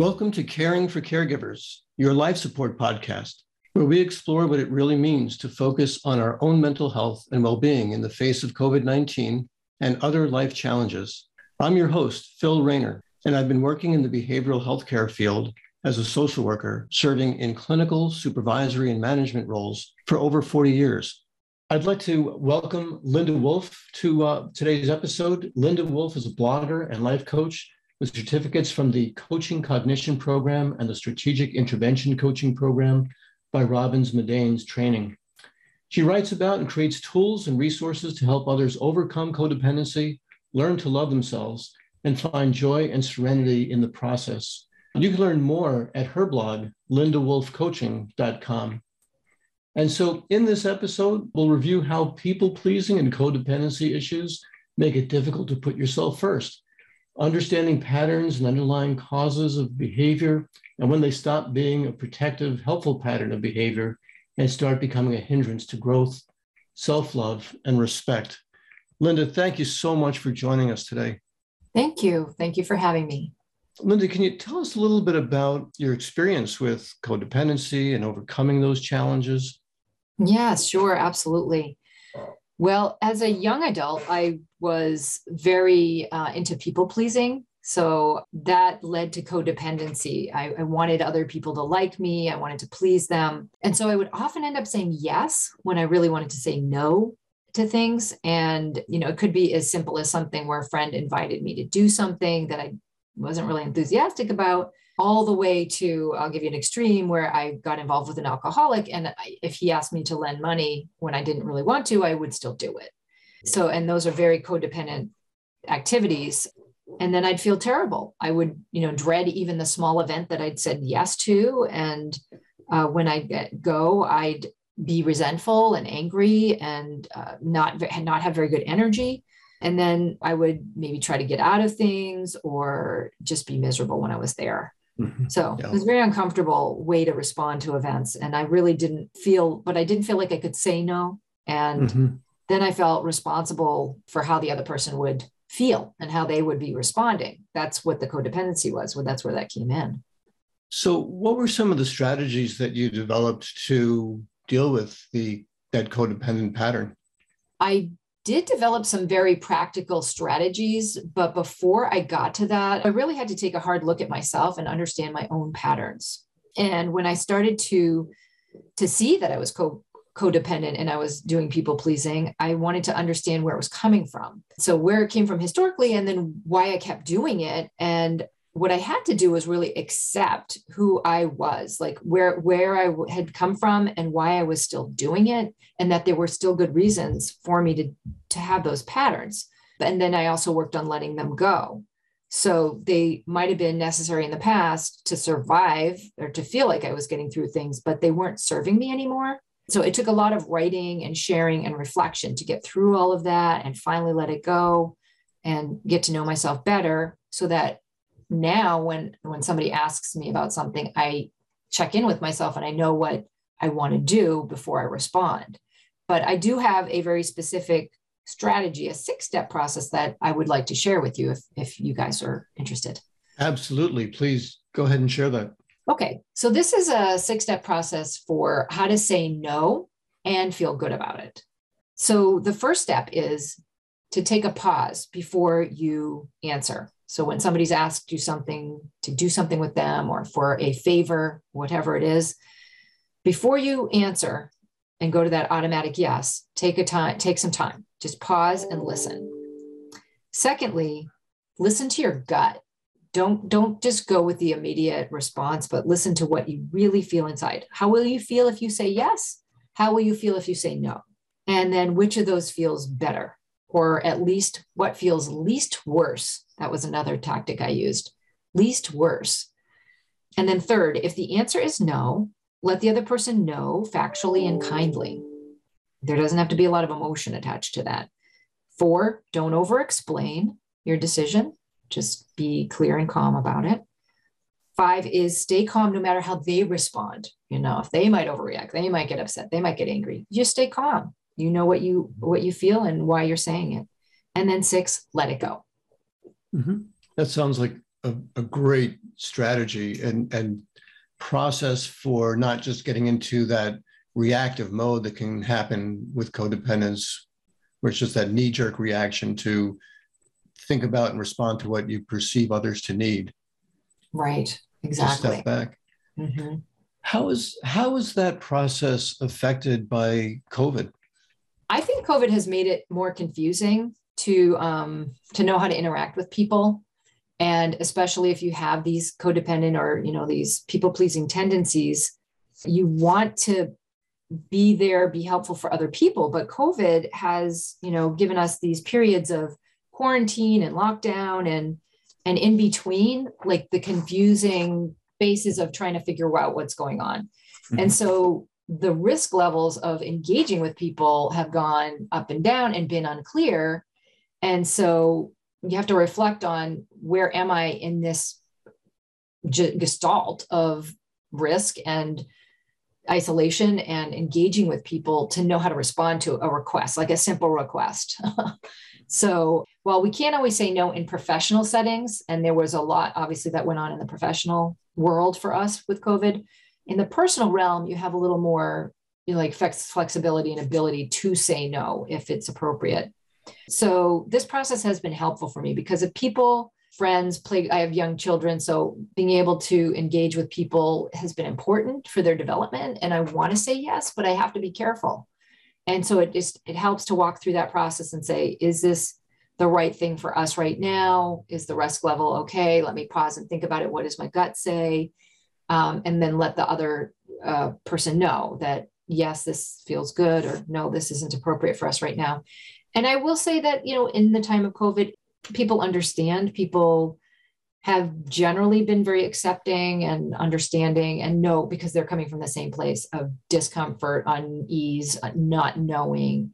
Welcome to Caring for Caregivers, your life support podcast, where we explore what it really means to focus on our own mental health and well-being in the face of COVID-19 and other life challenges. I'm your host, Phil Raynor, and I've been working in the behavioral healthcare field as a social worker, serving in clinical, supervisory, and management roles for over 40 years. I'd like to welcome Linda Wolf to today's episode. Linda Wolf is a blogger and life coach with certificates from the Coaching Cognition Program and the Strategic Intervention Coaching Program by Robbins Medane's Training. She writes about and creates tools and resources to help others overcome codependency, learn to love themselves, and find joy and serenity in the process. You can learn more at her blog, lindawolfcoaching.com. And so in this episode, we'll review how people-pleasing and codependency issues make it difficult to put yourself first, understanding patterns and underlying causes of behavior, and when they stop being a protective, helpful pattern of behavior and start becoming a hindrance to growth, self-love, and respect. Linda, thank you so much for joining us today. Thank you. Thank you for having me. Linda, can you tell us a little bit about your experience with codependency and overcoming those challenges? Yeah, sure. Absolutely. Well, as a young adult, I was very into people pleasing. So that led to codependency. I wanted other people to like me. I wanted to please them. And so I would often end up saying yes when I really wanted to say no to things. And, you know, it could be as simple as something where a friend invited me to do something that I wasn't really enthusiastic about, all the way to, I'll give you an extreme, where I got involved with an alcoholic. And if he asked me to lend money when I didn't really want to, I would still do it. So, and those are very codependent activities. And then I'd feel terrible. I would, you know, dread even the small event that I'd said yes to. And when I go, I'd be resentful and angry and not have very good energy. And then I would maybe try to get out of things or just be miserable when I was there. Mm-hmm. So yeah, it was a very uncomfortable way to respond to events. And I really didn't feel, but I didn't feel like I could say no. And then I felt responsible for how the other person would feel and how they would be responding. That's what the codependency was. Well, that's where that came in. So what were some of the strategies that you developed to deal with that codependent pattern? I did develop some very practical strategies, but before I got to that, I really had to take a hard look at myself and understand my own patterns. And when I started to see that I was codependent and I was doing people pleasing, I wanted to understand where it was coming from. So where it came from historically, and then why I kept doing it. And what I had to do was really accept who I was, like where I had come from and why I was still doing it, and that there were still good reasons for me to have those patterns. And then I also worked on letting them go. So they might have been necessary in the past to survive or to feel like I was getting through things, but they weren't serving me anymore. So it took a lot of writing and sharing and reflection to get through all of that and finally let it go and get to know myself better, so that now when somebody asks me about something, I check in with myself and I know what I want to do before I respond. But I do have a very specific strategy, a 6-step process that I would like to share with you if you guys are interested. Absolutely. Please go ahead and share that. Okay. So this is a 6-step process for how to say no and feel good about it. So the first step is to take a pause before you answer. So when somebody's asked you something, to do something with them or for a favor, whatever it is, before you answer and go to that automatic yes, take some time, just pause and listen. Secondly, listen to your gut. Don't just go with the immediate response, but listen to what you really feel inside. How will you feel if you say yes? How will you feel if you say no? And then which of those feels better? Or at least what feels least worse. That was another tactic I used, least worse. And then third, if the answer is no, let the other person know factually and kindly. There doesn't have to be a lot of emotion attached to that. 4, don't over-explain your decision. Just be clear and calm about it. 5 is stay calm no matter how they respond. You know, if they might overreact, they might get upset, they might get angry. Just stay calm. You know what you feel and why you're saying it. And then 6, let it go. Mm-hmm. That sounds like a great strategy and process for not just getting into that reactive mode that can happen with codependence, where it's just that knee-jerk reaction to think about and respond to what you perceive others to need. Right, exactly. Just step back. Mm-hmm. How is that process affected by COVID? I think COVID has made it more confusing to know how to interact with people. And especially if you have these codependent or, you know, these people-pleasing tendencies, you want to be there, be helpful for other people. But COVID has, you know, given us these periods of quarantine and lockdown and in between, like the confusing basis of trying to figure out what's going on. Mm-hmm. And so the risk levels of engaging with people have gone up and down and been unclear. And so you have to reflect on, where am I in this gestalt of risk and isolation and engaging with people to know how to respond to a request, like a simple request. So while we can't always say no in professional settings, and there was a lot obviously that went on in the professional world for us with COVID, in the personal realm, you have a little more, you know, like flexibility and ability to say no if it's appropriate. So this process has been helpful for me because if people, friends, I have young children. So being able to engage with people has been important for their development. And I want to say yes, but I have to be careful. And so it helps to walk through that process and say, is this the right thing for us right now? Is the risk level okay? Let me pause and think about it. What does my gut say? And then let the other person know that, yes, this feels good, or no, this isn't appropriate for us right now. And I will say that, you know, in the time of COVID, people understand, people have generally been very accepting and understanding and know, because they're coming from the same place of discomfort, unease, not knowing.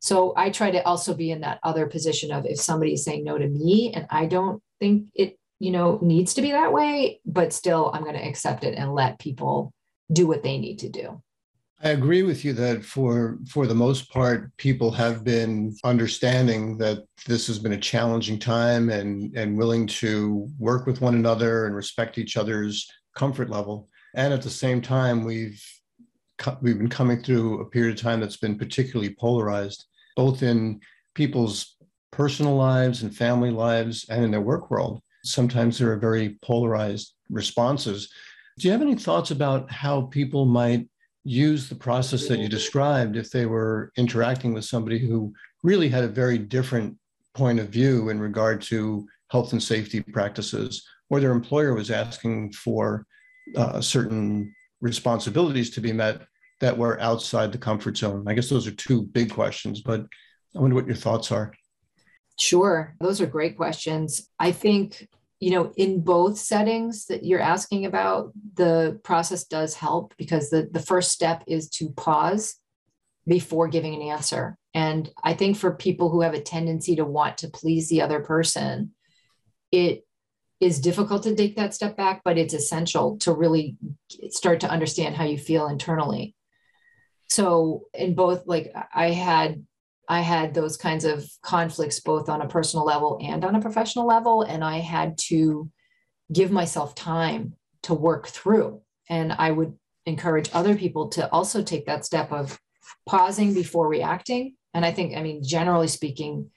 So I try to also be in that other position of, if somebody is saying no to me and I don't think it, you know, needs to be that way, but still I'm going to accept it and let people do what they need to do. I agree with you that for the most part, people have been understanding that this has been a challenging time and willing to work with one another and respect each other's comfort level. And at the same time, we've been coming through a period of time that's been particularly polarized, both in people's personal lives and family lives and in their work world. Sometimes there are very polarized responses. Do you have any thoughts about how people might use the process that you described if they were interacting with somebody who really had a very different point of view in regard to health and safety practices, or their employer was asking for certain responsibilities to be met that were outside the comfort zone? I guess those are two big questions, but I wonder what your thoughts are. Sure. Those are great questions. I think, you know, in both settings that you're asking about, the process does help, because the first step is to pause before giving an answer. And I think for people who have a tendency to want to please the other person, it is difficult to take that step back, but it's essential to really start to understand how you feel internally. So in both, like I had those kinds of conflicts, both on a personal level and on a professional level. And I had to give myself time to work through. And I would encourage other people to also take that step of pausing before reacting. And I think, I mean, generally speaking,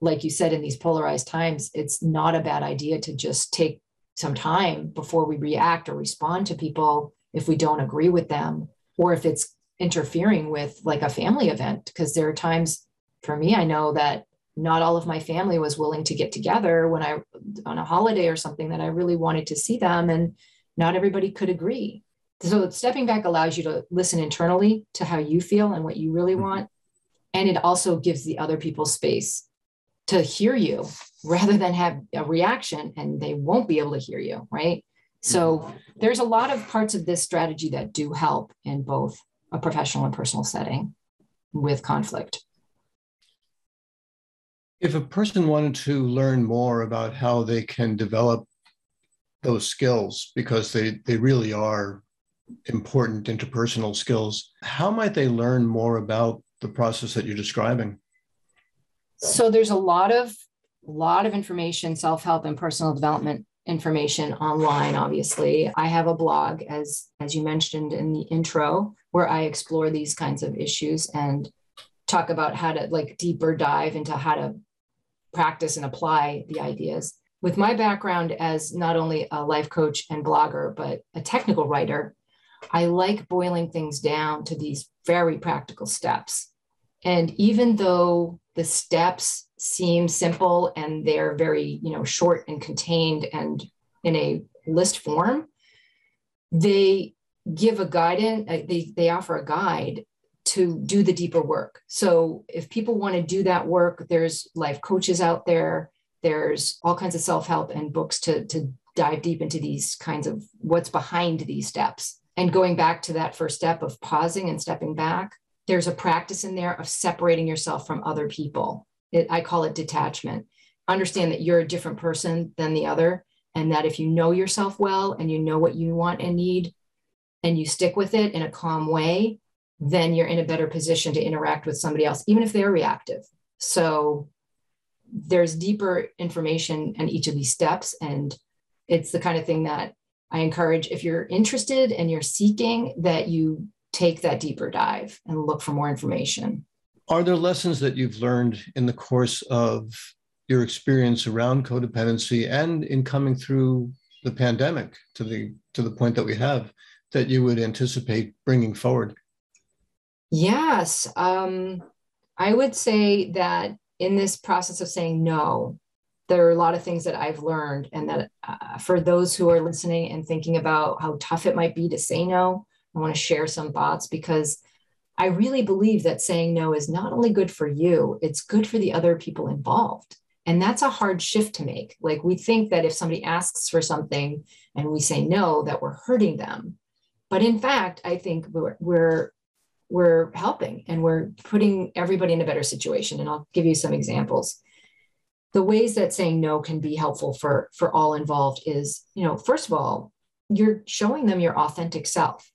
like you said, in these polarized times, it's not a bad idea to just take some time before we react or respond to people if we don't agree with them, or if it's interfering with like a family event, because there are times for me, I know that not all of my family was willing to get together when I on a holiday or something that I really wanted to see them, and not everybody could agree. So stepping back allows you to listen internally to how you feel and what you really want. And it also gives the other people space to hear you rather than have a reaction and they won't be able to hear you, right? So there's a lot of parts of this strategy that do help in both a professional and personal setting with conflict. If a person wanted to learn more about how they can develop those skills, because they really are important interpersonal skills, how might they learn more about the process that you're describing? So there's a lot of information, self-help and personal development information online, obviously. I have a blog, as you mentioned in the intro, where I explore these kinds of issues and talk about how to deeper dive into how to practice and apply the ideas. With my background as not only a life coach and blogger, but a technical writer, I like boiling things down to these very practical steps. And even though the steps seem simple and they're very, short and contained and in a list form, they give a guidance, they offer a guide to do the deeper work. So if people want to do that work, there's life coaches out there. There's all kinds of self-help and books to dive deep into these kinds of what's behind these steps. And going back to that first step of pausing and stepping back, there's a practice in there of separating yourself from other people. I call it detachment. Understand that you're a different person than the other, and that if you know yourself well and you know what you want and need, and you stick with it in a calm way, then you're in a better position to interact with somebody else, even if they're reactive. So there's deeper information in each of these steps. And it's the kind of thing that I encourage, if you're interested and you're seeking, that you take that deeper dive and look for more information. Are there lessons that you've learned in the course of your experience around codependency and in coming through the pandemic to the point that we have, that you would anticipate bringing forward? Yes. I would say that in this process of saying no, there are a lot of things that I've learned, and that for those who are listening and thinking about how tough it might be to say no, I want to share some thoughts, because I really believe that saying no is not only good for you, it's good for the other people involved. And that's a hard shift to make. We think that if somebody asks for something and we say no, that we're hurting them. But in fact, I think we're helping, and we're putting everybody in a better situation. And I'll give you some examples. The ways that saying no can be helpful for all involved is, first of all, you're showing them your authentic self.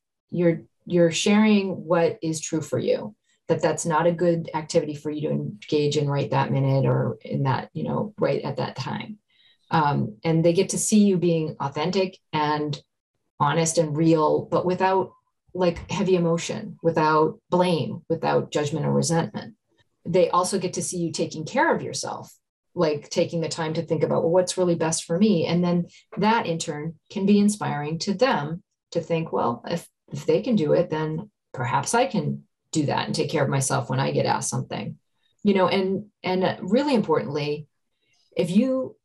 You're sharing what is true for you, that's not a good activity for you to engage in right that minute or in that, right at that time. And they get to see you being authentic and honest and real, but without heavy emotion, without blame, without judgment or resentment. They also get to see you taking care of yourself, taking the time to think about, what's really best for me. And then that in turn can be inspiring to them to think, well, if they can do it, then perhaps I can do that and take care of myself when I get asked something, and really importantly, if you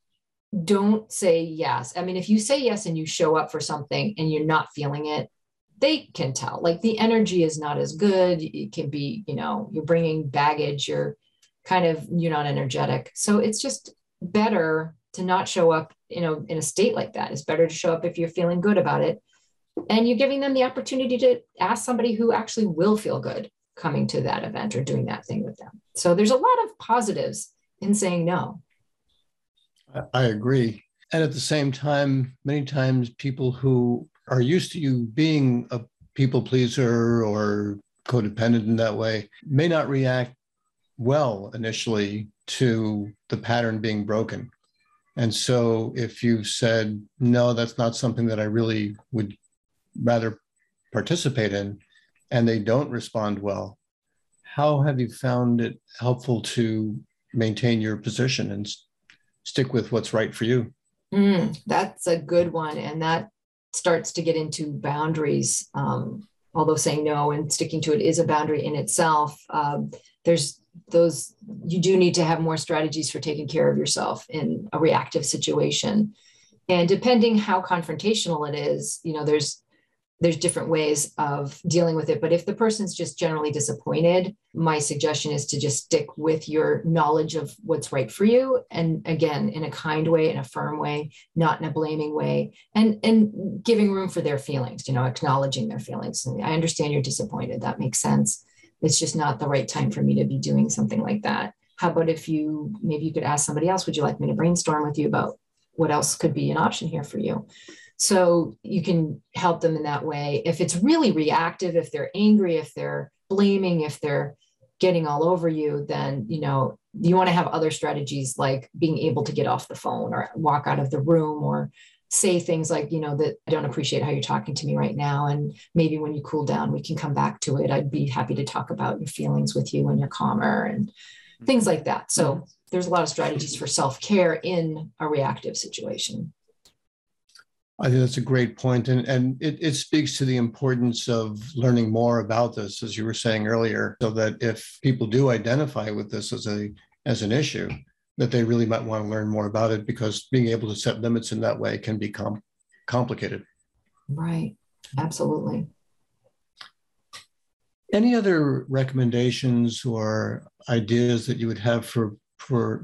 don't say yes, if you say yes and you show up for something and you're not feeling it, they can tell, the energy is not as good. It can be, you're bringing baggage, you're not energetic. So it's just better to not show up, in a state like that. It's better to show up if you're feeling good about it. And you're giving them the opportunity to ask somebody who actually will feel good coming to that event or doing that thing with them. So there's a lot of positives in saying no. I agree. And at the same time, many times people who are used to you being a people pleaser or codependent in that way may not react well initially to the pattern being broken. And so if you've said, no, that's not something that I really would rather participate in, and they don't respond well, how have you found it helpful to maintain your position and stick with what's right for you? That's a good one. And that starts to get into boundaries. Although saying no and sticking to it is a boundary in itself, you do need to have more strategies for taking care of yourself in a reactive situation. And depending how confrontational it is, there's different ways of dealing with it. But if the person's just generally disappointed, my suggestion is to just stick with your knowledge of what's right for you. And again, in a kind way, in a firm way, not in a blaming way, and giving room for their feelings, acknowledging their feelings. And I understand you're disappointed. That makes sense. It's just not the right time for me to be doing something like that. How about if you could ask somebody else, would you like me to brainstorm with you about what else could be an option here for you? So you can help them in that way. If it's really reactive, if they're angry, if they're blaming, if they're getting all over you, then, you want to have other strategies like being able to get off the phone or walk out of the room or say things like, you know, that I don't appreciate how you're talking to me right now. And maybe when you cool down, we can come back to it. I'd be happy to talk about your feelings with you when you're calmer and things like that. So there's a lot of strategies for self-care in a reactive situation. I think that's a great point. And it speaks to the importance of learning more about this, as you were saying earlier, so that if people do identify with this as an issue, that they really might want to learn more about it, because being able to set limits in that way can become complicated. Right. Absolutely. Any other recommendations or ideas that you would have for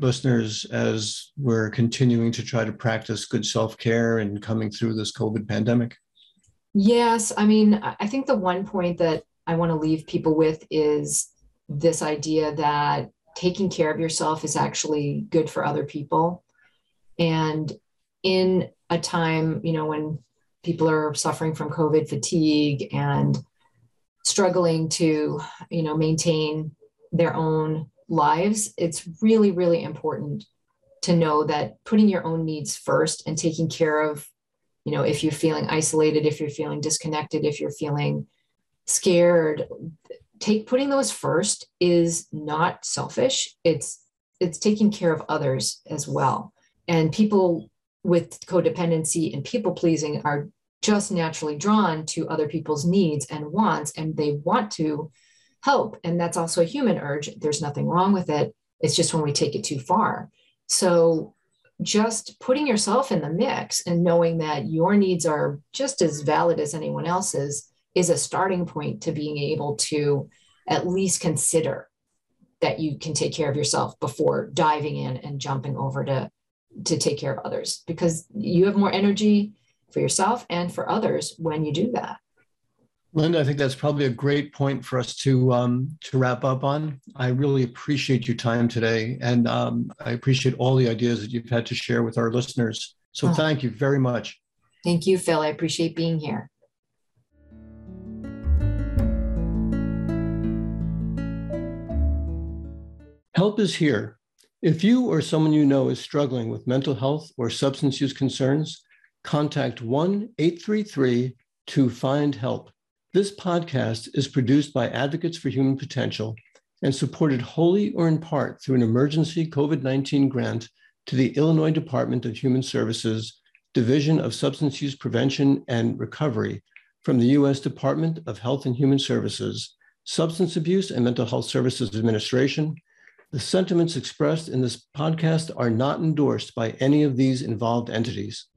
listeners as we're continuing to try to practice good self-care and coming through this COVID pandemic? Yes. I mean, I think the one point that I want to leave people with is this idea that taking care of yourself is actually good for other people. And in a time, you know, when people are suffering from COVID fatigue and struggling to, you know, maintain their own lives, it's really, really important to know that putting your own needs first and taking care of, you know, if you're feeling isolated, if you're feeling disconnected, if you're feeling scared, putting those first is not selfish. It's taking care of others as well. And people with codependency and people pleasing are just naturally drawn to other people's needs and wants, and they want to help. And that's also a human urge. There's nothing wrong with it. It's just when we take it too far. So just putting yourself in the mix and knowing that your needs are just as valid as anyone else's is a starting point to being able to at least consider that you can take care of yourself before diving in and jumping over to take care of others, because you have more energy for yourself and for others when you do that. Linda, I think that's probably a great point for us to wrap up on. I really appreciate your time today, and I appreciate all the ideas that you've had to share with our listeners. So thank you very much. Thank you, Phil. I appreciate being here. Help is here. If you or someone you know is struggling with mental health or substance use concerns, contact 1-833-2-FIND-HELP. This podcast is produced by Advocates for Human Potential and supported wholly or in part through an emergency COVID-19 grant to the Illinois Department of Human Services, Division of Substance Use Prevention and Recovery from the U.S. Department of Health and Human Services, Substance Abuse and Mental Health Services Administration. The sentiments expressed in this podcast are not endorsed by any of these involved entities.